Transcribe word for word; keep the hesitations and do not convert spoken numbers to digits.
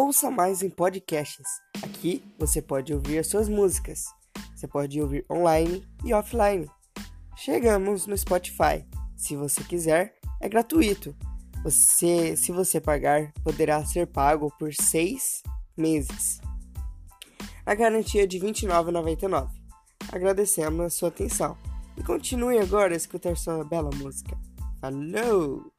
Ouça mais em podcasts. Aqui você pode ouvir as suas músicas. Você pode ouvir online e offline. Chegamos no Spotify. Se você quiser, é gratuito. Você, se você pagar, poderá ser pago por seis meses. A garantia é de vinte e nove reais e noventa e nove centavos. Agradecemos a sua atenção. E continue agora a escutar sua bela música. Falou!